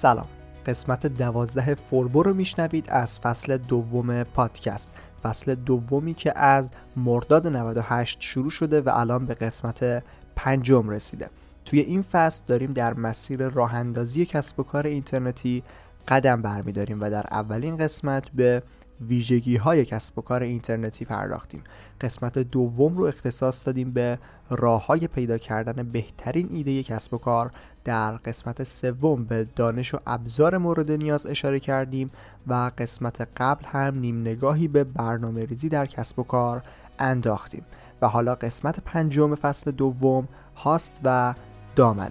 سلام، قسمت 12 فوربور رو میشنوید از فصل دوم پادکست، فصل دومی که از مرداد 98 شروع شده و الان به قسمت 5 رسیده. توی این فصل داریم در مسیر راه اندازی کسب و کار اینترنتی قدم برمیداریم و در اولین قسمت به ویژگی های کسب و کار اینترنتی پرداختیم. قسمت دوم رو اختصاص دادیم به راه های پیدا کردن بهترین ایده کسب و کار. در قسمت سوم به دانش و ابزار مورد نیاز اشاره کردیم و قسمت قبل هم نیم نگاهی به برنامه ریزی در کسب و کار انداختیم و حالا قسمت 5 فصل دوم هاست و دامنه.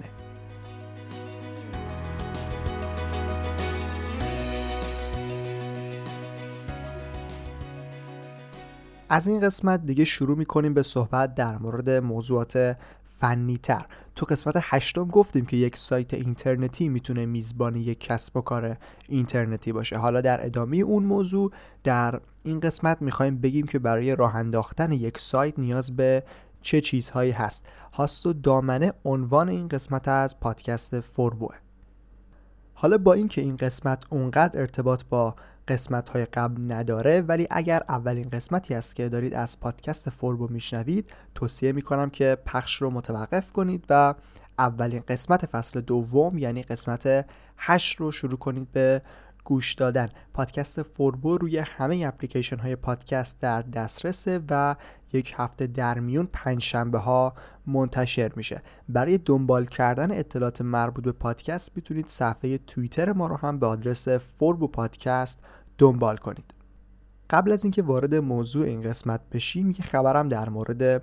از این قسمت دیگه شروع می‌کنیم به صحبت در مورد موضوعات فنی تر. تو قسمت 8 گفتیم که یک سایت اینترنتی میتونه میزبان یک کسب و کار اینترنتی باشه. حالا در ادامه اون موضوع در این قسمت می‌خوایم بگیم که برای راه انداختن یک سایت نیاز به چه چیزهایی هست. هاست و دامنه عنوان این قسمت از پادکست فوربوه. حالا با اینکه این قسمت اونقدر ارتباط با قسمت‌های قبل نداره، ولی اگر اولین قسمتی است که دارید از پادکست فوربو میشنوید، توصیه میکنم که پخش رو متوقف کنید و اولین قسمت فصل دوم یعنی قسمت 8 رو شروع کنید به گوش دادن. پادکست فوربو روی همه اپلیکیشن های پادکست در دسترسه و یک هفته در میون 5 شنبه ها منتشر میشه. برای دنبال کردن اطلاعات مربوط به پادکست میتونید صفحه توییتر ما رو هم به آدرس فوربو پادکست دنبال کنید. قبل از اینکه وارد موضوع این قسمت بشیم یه خبرم در مورد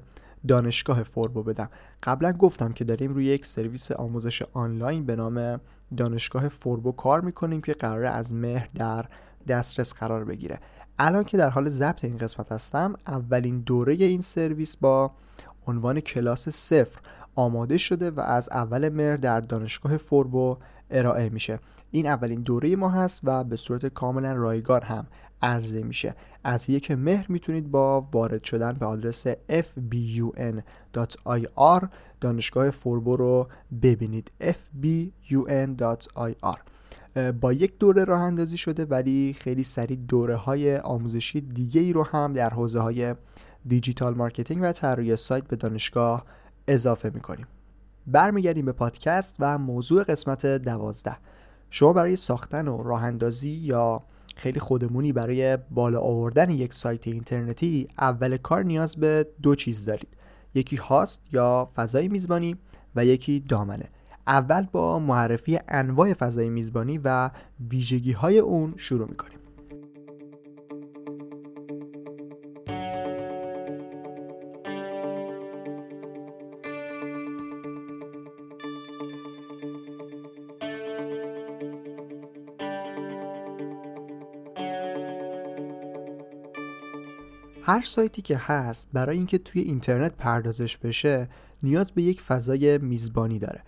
دانشگاه فوربو بدم. قبلا گفتم که داریم روی یک سرویس آموزش آنلاین به نام دانشگاه فوربو کار میکنیم که قراره از مهر در دسترس قرار بگیره. الان که در حال ضبط این قسمت هستم، اولین دوره این سرویس با عنوان کلاس 0 آماده شده و از اول مهر در دانشگاه فوربو ارائه میشه. این اولین دوره ما هست و به صورت کاملا رایگان هم عرضه میشه. از 1 مهر میتونید با وارد شدن به آدرس fbun.ir دانشگاه فوربو رو ببینید. fbun.ir با 1 دوره راه اندازی شده، ولی خیلی سریع دوره های آموزشی دیگه ای رو هم در حوزه های دیجیتال مارکتینگ و طراحی سایت به دانشگاه اضافه میکنیم. برمیگردیم به پادکست و موضوع قسمت 12. شما برای ساختن و راه اندازی یا خیلی خودمونی برای بالا آوردن یک سایت اینترنتی اول کار نیاز به 2 چیز دارید. یکی هاست یا فضای میزبانی و یکی دامنه. اول با معرفی انواع فضای میزبانی و ویژگی‌های اون شروع می‌کنیم. هر سایتی که هست برای اینکه توی اینترنت پردازش بشه نیاز به یک فضای میزبانی داره،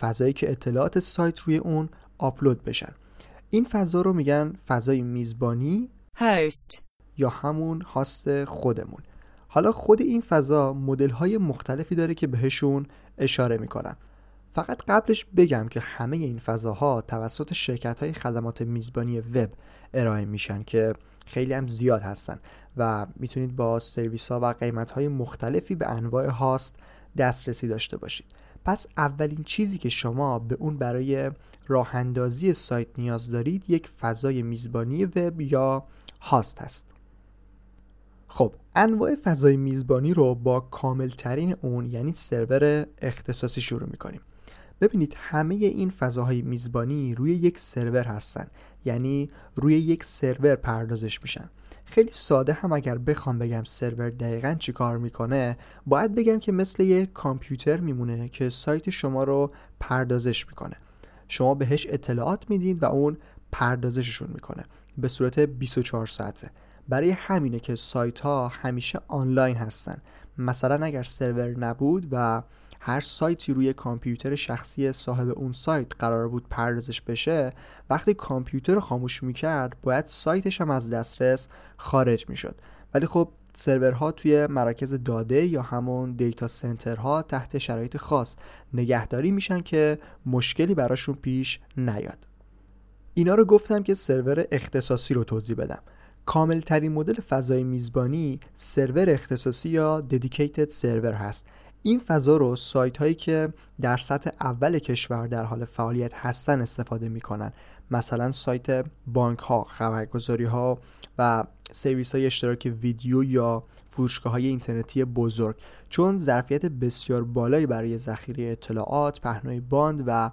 فضایی که اطلاعات سایت روی اون آپلود بشن. این فضا رو میگن فضای میزبانی هاست یا همون هاست خودمون. حالا خود این فضا مدل‌های مختلفی داره که بهشون اشاره میکنم. فقط قبلش بگم که همه این فضاها توسط شرکت‌های خدمات میزبانی وب ارائه میشن که خیلی هم زیاد هستن و میتونید با سرویس‌ها و قیمت‌های مختلفی به انواع هاست دسترسی داشته باشید. پس اولین چیزی که شما به اون برای راه اندازی سایت نیاز دارید یک فضای میزبانی وب یا هاست هست. خب انواع فضای میزبانی رو با کاملترین اون یعنی سرور اختصاصی شروع می‌کنیم. ببینید همه این فضاهای میزبانی روی یک سرور هستن، یعنی روی یک سرور پردازش میشن. خیلی ساده هم اگر بخوام بگم سرور دقیقاً چی کار میکنه، باید بگم که مثل یک کامپیوتر میمونه که سایت شما رو پردازش میکنه. شما بهش اطلاعات میدین و اون پردازششون میکنه به صورت 24 ساعته. برای همینه که سایت ها همیشه آنلاین هستن. مثلا اگر سرور نبود و هر سایتی روی کامپیوتر شخصی صاحب اون سایت قرار بود پردازش بشه، وقتی کامپیوتر رو خاموش میکرد باید سایتش هم از دسترس خارج میشد. ولی خب سرورها توی مراکز داده یا همون دیتا سنترها تحت شرایط خاص نگهداری میشن که مشکلی براشون پیش نیاد. اینا رو گفتم که سرور اختصاصی رو توضیح بدم. کامل ترین مدل فضای میزبانی سرور اختصاصی یا dedicated server هست. این فضا رو سایت هایی که در سطح اول کشور در حال فعالیت هستن استفاده میکنن، مثلا سایت بانک ها، خبرگزاری ها و سرویس های اشتراک ویدیو یا فروشگاه های اینترنتی بزرگ، چون ظرفیت بسیار بالایی برای ذخیره اطلاعات، پهنای باند و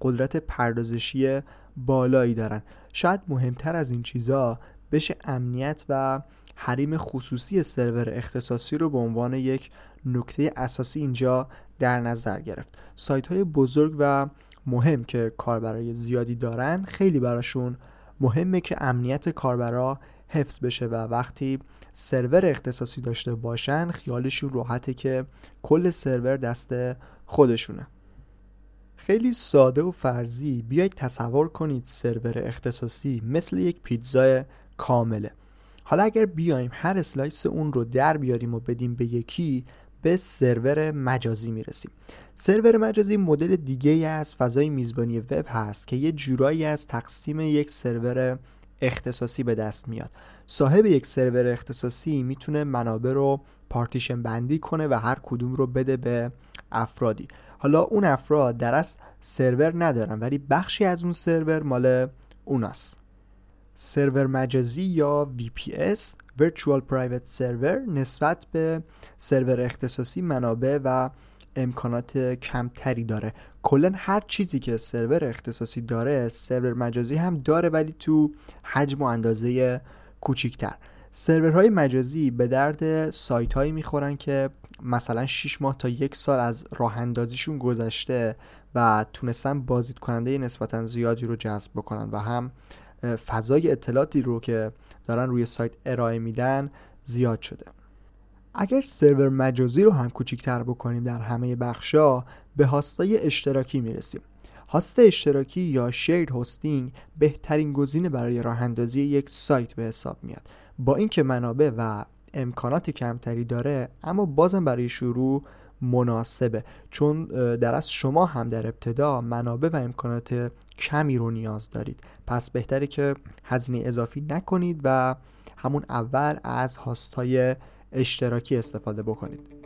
قدرت پردازشی بالایی دارن. شاید مهمتر از این چیزا بشه امنیت و حریم خصوصی سرور اختصاصی رو به عنوان یک نکته اساسی اینجا در نظر گرفت. سایت های بزرگ و مهم که کاربرای زیادی دارن، خیلی براشون مهمه که امنیت کاربرا حفظ بشه و وقتی سرور اختصاصی داشته باشن خیالشون راحته که کل سرور دست خودشونه. خیلی ساده و فرضی بیایید تصور کنید سرور اختصاصی مثل یک پیتزای کامله. حالا اگر بیایم هر اسلایس اون رو در بیاریم و بدیم به یکی، به سرور مجازی میرسیم. سرور مجازی مدل دیگه‌ای از فضای میزبانی وب هست که یه جورایی از تقسیم یک سرور اختصاصی به دست میاد. صاحب یک سرور اختصاصی میتونه منابع رو پارتیشن بندی کنه و هر کدوم رو بده به افرادی. حالا اون افراد در اصل سرور ندارن، ولی بخشی از اون سرور مال اوناست. سرور مجازی یا VPS Virtual Private Server نسبت به سرور اختصاصی منابع و امکانات کمتری داره. کلاً هر چیزی که سرور اختصاصی داره سرور مجازی هم داره، ولی تو حجم و اندازه کوچیک‌تر. سرورهای مجازی به درد سایت‌هایی میخورن که مثلا 6 ماه تا 1 سال از راه اندازیشون گذشته و تونستن بازدیدکننده نسبتاً زیادی رو جذب بکنن و هم فضای اطلاعاتی رو که دارن روی سایت ارائه میدن زیاد شده. اگر سرور مجازی رو هم کوچیک‌تر بکنیم در همه بخشا، به هاست‌های اشتراکی میرسیم. هاست اشتراکی یا شیرد هاستینگ بهترین گزینه برای راه اندازی یک سایت به حساب میاد. با اینکه منابع و امکانات کمتری داره، اما بازم برای شروع مناسبه، چون در اصل شما هم در ابتدا منابع و امکانات کمی رو نیاز دارید. پس بهتره که هزینه اضافی نکنید و همون اول از هاست‌های اشتراکی استفاده بکنید.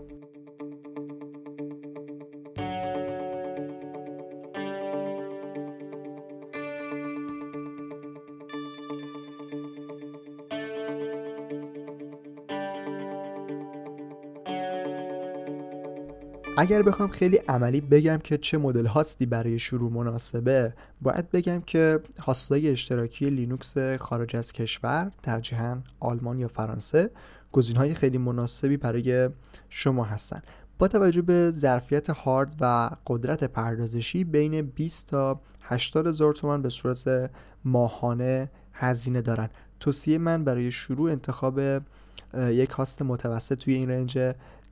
اگر بخوام خیلی عملی بگم که چه مدل هاستی برای شروع مناسبه، باید بگم که هاست‌های اشتراکی لینوکس خارج از کشور، ترجیحاً آلمان یا فرانسه، گزینه‌های خیلی مناسبی برای شما هستن. با توجه به ظرفیت هارد و قدرت پردازشی بین 20 تا 80000 تومان به صورت ماهانه هزینه دارن. توصیه من برای شروع انتخاب یک هاست متوسط توی این رنج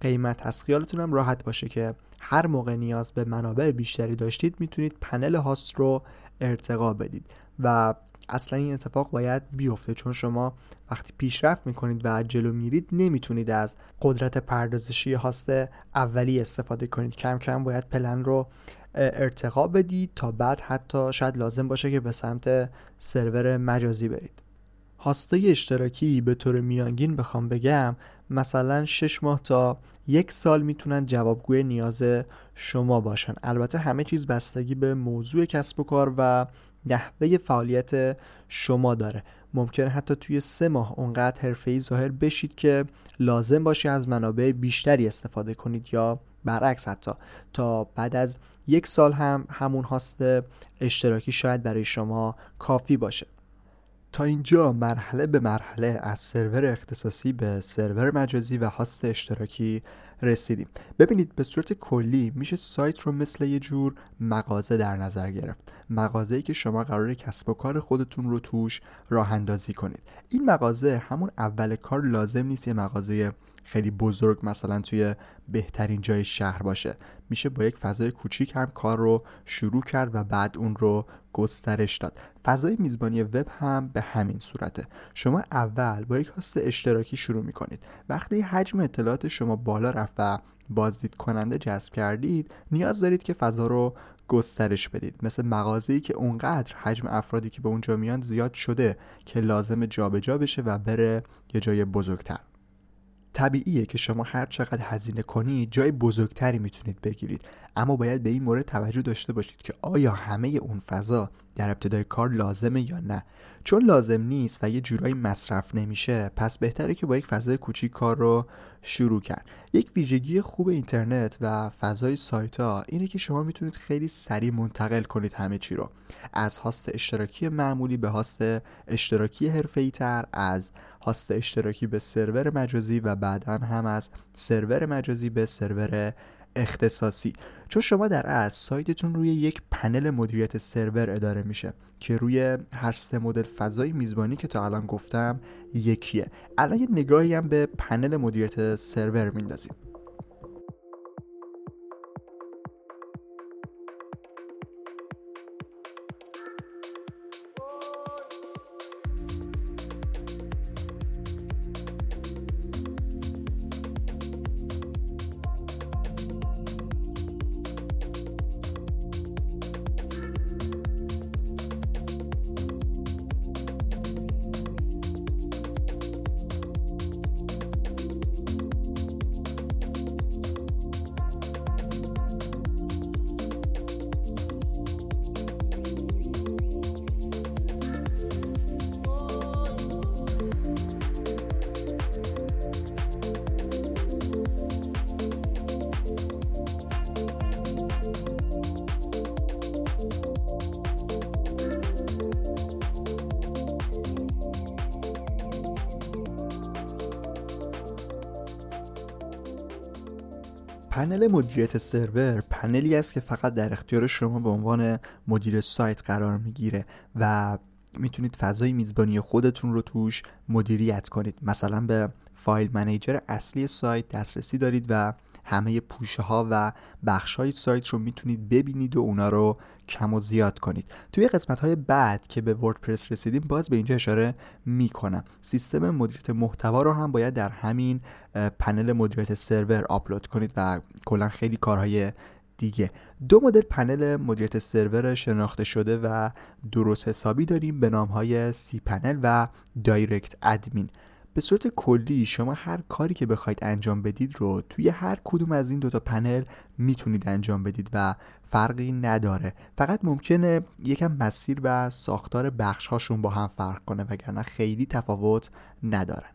قیمت هست. خیالتون هم راحت باشه که هر موقع نیاز به منابع بیشتری داشتید میتونید پنل هاست رو ارتقا بدید و اصلا این اتفاق باید بیفته، چون شما وقتی پیشرفت میکنید و جلو میرید نمیتونید از قدرت پردازشی هاست اولی استفاده کنید. کم کم باید پلن رو ارتقا بدید تا بعد حتی شاید لازم باشه که به سمت سرور مجازی برید. هاست‌های اشتراکی به طور میانگین بخوام بگم، مثلا 6 ماه تا 1 سال میتونن جوابگوی نیاز شما باشن. البته همه چیز بستگی به موضوع کسب و کار و نحوه فعالیت شما داره. ممکنه حتی توی 3 ماه اونقدر حرفه‌ای ظاهر بشید که لازم باشه از منابع بیشتری استفاده کنید یا برعکس، حتی تا بعد از 1 سال هم همون هاست اشتراکی شاید برای شما کافی باشه. تا اینجا مرحله به مرحله از سرور اختصاصی به سرور مجازی و هاست اشتراکی رسیدیم. ببینید به صورت کلی میشه سایت رو مثل یه جور مغازه در نظر گرفت. مغازه‌ای که شما قراره کسب و کار خودتون رو توش راه اندازی کنید. این مغازه همون اول کار لازم نیست یه مغازه خیلی بزرگ مثلا توی بهترین جای شهر باشه. میشه با یک فضای کوچیک هم کار رو شروع کرد و بعد اون رو گسترش داد. فضای میزبانی وب هم به همین صورته. شما اول با یک هاست اشتراکی شروع میکنید. وقتی حجم اطلاعات شما بالا رفت و بازدید کننده جذب کردید، نیاز دارید که فضا رو گسترش بدید. مثل مغازه‌ای که اونقدر حجم افرادی که به اونجا میان زیاد شده که لازم جابجا بشه و بره یه جای بزرگتر. طبیعیه که شما هر چقدر هزینه کنید جای بزرگتری میتونید بگیرید، اما باید به این مورد توجه داشته باشید که آیا همه اون فضا در ابتدای کار لازمه یا نه. چون لازم نیست و یه جورایی مصرف نمیشه، پس بهتره که با یک فضای کوچیک کار رو شروع کرد. یک ویژگی خوب اینترنت و فضای سایت‌ها اینه که شما میتونید خیلی سریع منتقل کنید همه چی رو، از هاست اشتراکی معمولی به هاست اشتراکی حرفه‌ای‌تر، از هاست اشتراکی به سرور مجازی و بعداً هم از سرور مجازی به سرور اختصاصی. چون شما در اصل سایتتون روی یک پنل مدیریت سرور اداره میشه که روی هر سه مدل فضای میزبانی که تا الان گفتم یکیه. الان یه نگاهی هم به پنل مدیریت سرور میندازیم. پنل مدیریت سرور پنلی است که فقط در اختیار شما به عنوان مدیر سایت قرار میگیره و میتونید فضای میزبانی خودتون رو توش مدیریت کنید. مثلا به فایل منیجر اصلی سایت دسترسی دارید و همه پوشه ها و بخش های سایت رو میتونید ببینید و اونا رو کم و زیاد کنید. توی قسمت های بعد که به وردپرس رسیدیم باز به اینجا اشاره میکنم. سیستم مدیریت محتوا رو هم باید در همین پنل مدیریت سرور آپلود کنید و کلا خیلی کارهای دیگه. دو مدل پنل مدیریت سرور شناخته شده و درست حسابی داریم به نام های cPanel و DirectAdmin. به صورت کلی شما هر کاری که بخواید انجام بدید رو توی هر کدوم از این دوتا پنل میتونید انجام بدید و فرقی نداره. فقط ممکنه یکم مسیر و ساختار بخش هاشون با هم فرق کنه، وگرنه خیلی تفاوت ندارن.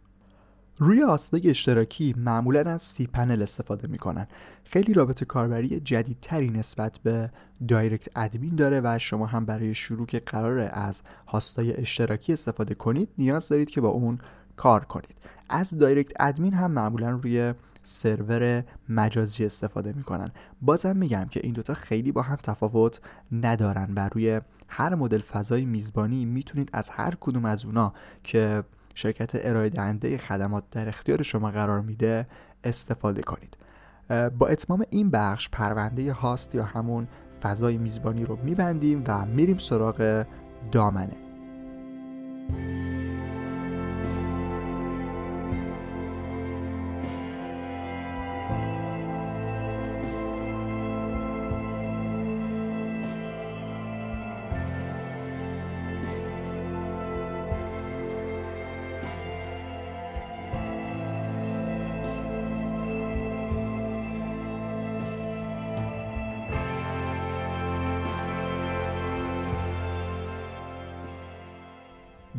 روی هاست‌های اشتراکی معمولاً از cPanel استفاده میکنن. خیلی رابطه کاربری جدیدتری نسبت به دایرکت ادمین داره و شما هم برای شروع که قراره از هاست‌های اشتراکی استفاده کنید نیاز دارید که با اون کار کنید. از دایرکت ادمین هم معمولا روی سرور مجازی استفاده میکنن. بازم میگم که این دوتا خیلی با هم تفاوت ندارن و روی هر مدل فضای میزبانی میتونید از هر کدوم از اونا که شرکت ارائه دهنده خدمات در اختیار شما قرار میده استفاده کنید. با اتمام این بخش پرونده هاست یا همون فضای میزبانی رو میبندیم و میریم سراغ دامنه.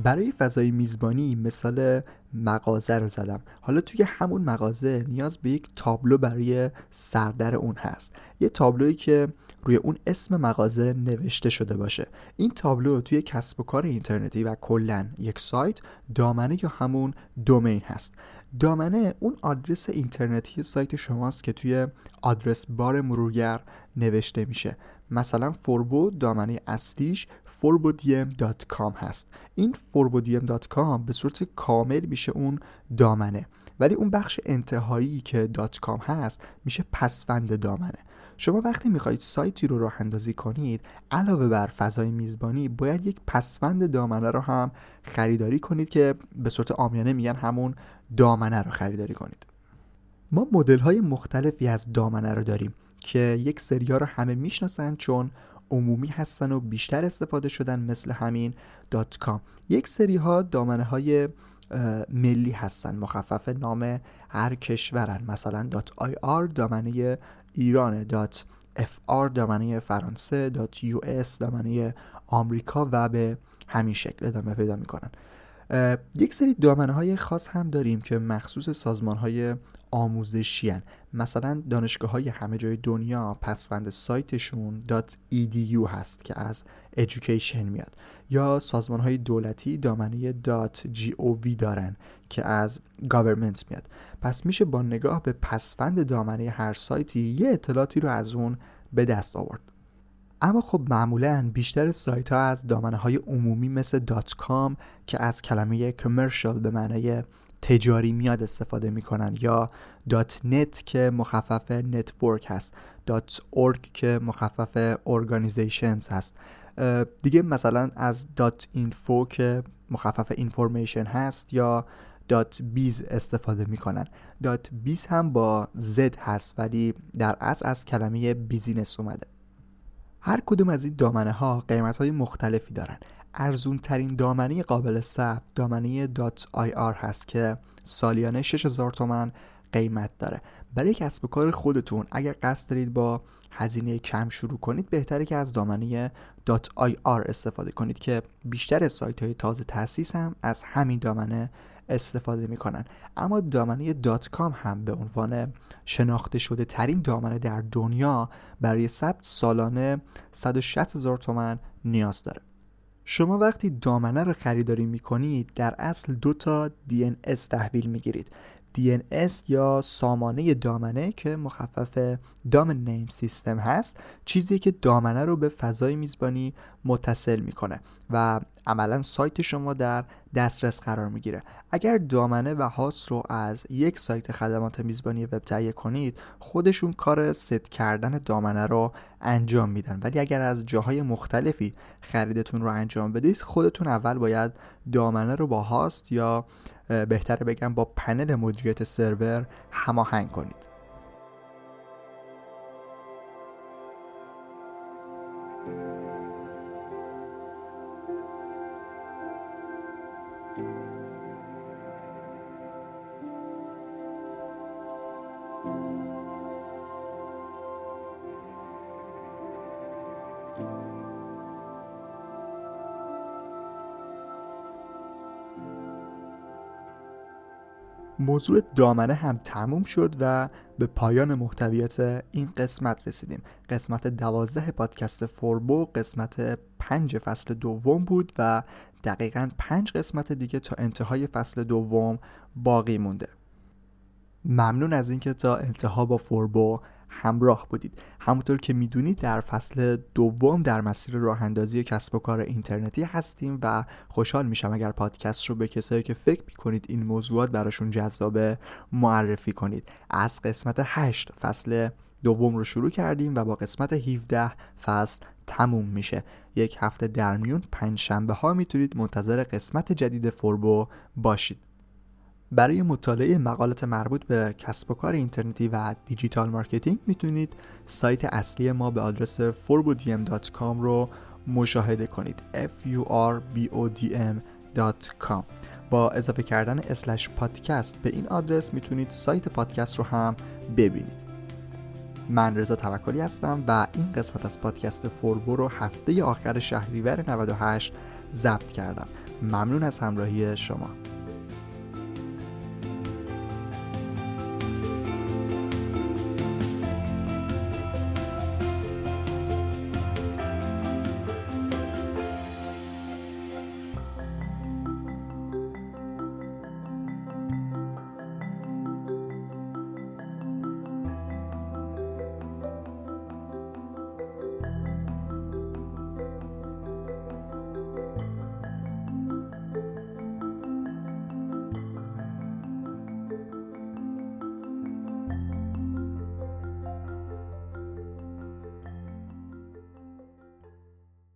برای فضای میزبانی مثال مغازه رو زدم. حالا توی همون مغازه نیاز به یک تابلو برای سردر اون هست. یه تابلویی که روی اون اسم مغازه نوشته شده باشه. این تابلو توی کسب و کار اینترنتی و کلاً یک سایت دامنه یا همون دومین هست. دامنه اون آدرس اینترنتی سایت شماست که توی آدرس بار مرورگر نوشته میشه. مثلا فوربو دامنه اصلیش forbodm.com هست. این forbodm.com به صورت کامل میشه اون دامنه، ولی اون بخش انتهایی که .com هست میشه پسوند دامنه. شما وقتی میخواید سایتی رو راه اندازی کنید علاوه بر فضای میزبانی باید یک پسوند دامنه رو هم خریداری کنید که به صورت عامیانه میگن همون دامنه رو خریداری کنید. ما مدل‌های مختلفی از دامنه رو داریم که یک سریا رو همه میشناسن چون عمومی هستن و بیشتر استفاده شدن، مثل همین .com. یک سری ها دامنه های ملی هستن، مخفف نام هر کشورن، مثلا .ir دامنه ایرانه، .fr دامنه فرانسه، .us دامنه آمریکا و به همین شکل ادامه پیدا میکنن. یک سری دامنه های خاص هم داریم که مخصوص سازمان های آموزشی هن. مثلا دانشگاه های همه جای دنیا پسوند سایتشون .edu هست که از education میاد، یا سازمان های دولتی دامنه .gov دارن که از government میاد. پس میشه با نگاه به پسوند دامنه هر سایتی یه اطلاعاتی رو از اون به دست آورد. اما خب معمولاً بیشتر سایت ها از دامنه های عمومی مثل .com که از کلمه commercial به معنای تجاری میاد استفاده میکنن، یا .net که مخفف network هست، .org که مخفف organizations هست، دیگه مثلا از .info که مخفف information هست یا .biz استفاده میکنن. .biz هم با z هست ولی در اصل از کلمه بیزینس اومده. هر کدوم از این دامنه ها قیمت های مختلفی دارن. ارزون ترین دامنه قابل ثبت دامنه .ir هست که سالیانه 6,000 تومان قیمت داره. برای کسب و کار خودتون اگر قصد دارید با هزینه کم شروع کنید، بهتره که از دامنه .ir استفاده کنید که بیشتر سایت های تازه تأسیس هم از همین دامنه استفاده میکنن. اما دامنه .com هم به عنوان شناخته شده ترین دامنه در دنیا برای ثبت سالانه 160,000 تومان نیاز داره. شما وقتی دامنه رو خریداری میکنید در اصل 2 تا DNS تحویل میگیرید. DNS یا سامانه دامنه که مخفف Domain Name System هست، چیزی که دامنه رو به فضای میزبانی متصل میکنه و عملا سایت شما در دسترس قرار میگیره. اگر دامنه و هاست رو از یک سایت خدمات میزبانی وب تهیه کنید، خودشون کار ست کردن دامنه رو انجام میدن، ولی اگر از جاهای مختلفی خریدتون رو انجام بدید، خودتون اول باید دامنه رو با هاست یا بهتره بگم با پنل مدیریت سرور هماهنگ کنید. موضوع دامنه هم تموم شد و به پایان محتویات این قسمت رسیدیم. قسمت 12 پادکست فوربو قسمت 5 فصل دوم بود و دقیقاً 5 قسمت دیگه تا انتهای فصل دوم باقی مونده. ممنون از اینکه تا انتها با فوربو همراه بودید. همونطور که میدونید در فصل دوم در مسیر راه اندازی کسب و کار اینترنتی هستیم و خوشحال میشم اگر پادکست رو به کسایی که فکر میکنید این موضوعات براشون جذابه معرفی کنید. از قسمت 8 فصل دوم رو شروع کردیم و با قسمت 17 فصل تموم میشه. یک هفته در میون 5 شنبه ها میتونید منتظر قسمت جدید فوربو باشید. برای مطالعه مقالات مربوط به کسب و کار اینترنتی و دیجیتال مارکتینگ میتونید سایت اصلی ما به آدرس forbodm.com رو مشاهده کنید. forbodm.com. با اضافه کردن /podcast به این آدرس میتونید سایت پادکست رو هم ببینید. من رضا توکلی هستم و این قسمت از پادکست فوربو رو هفته آخر شهریور 98 ضبط کردم. ممنون از همراهی شما.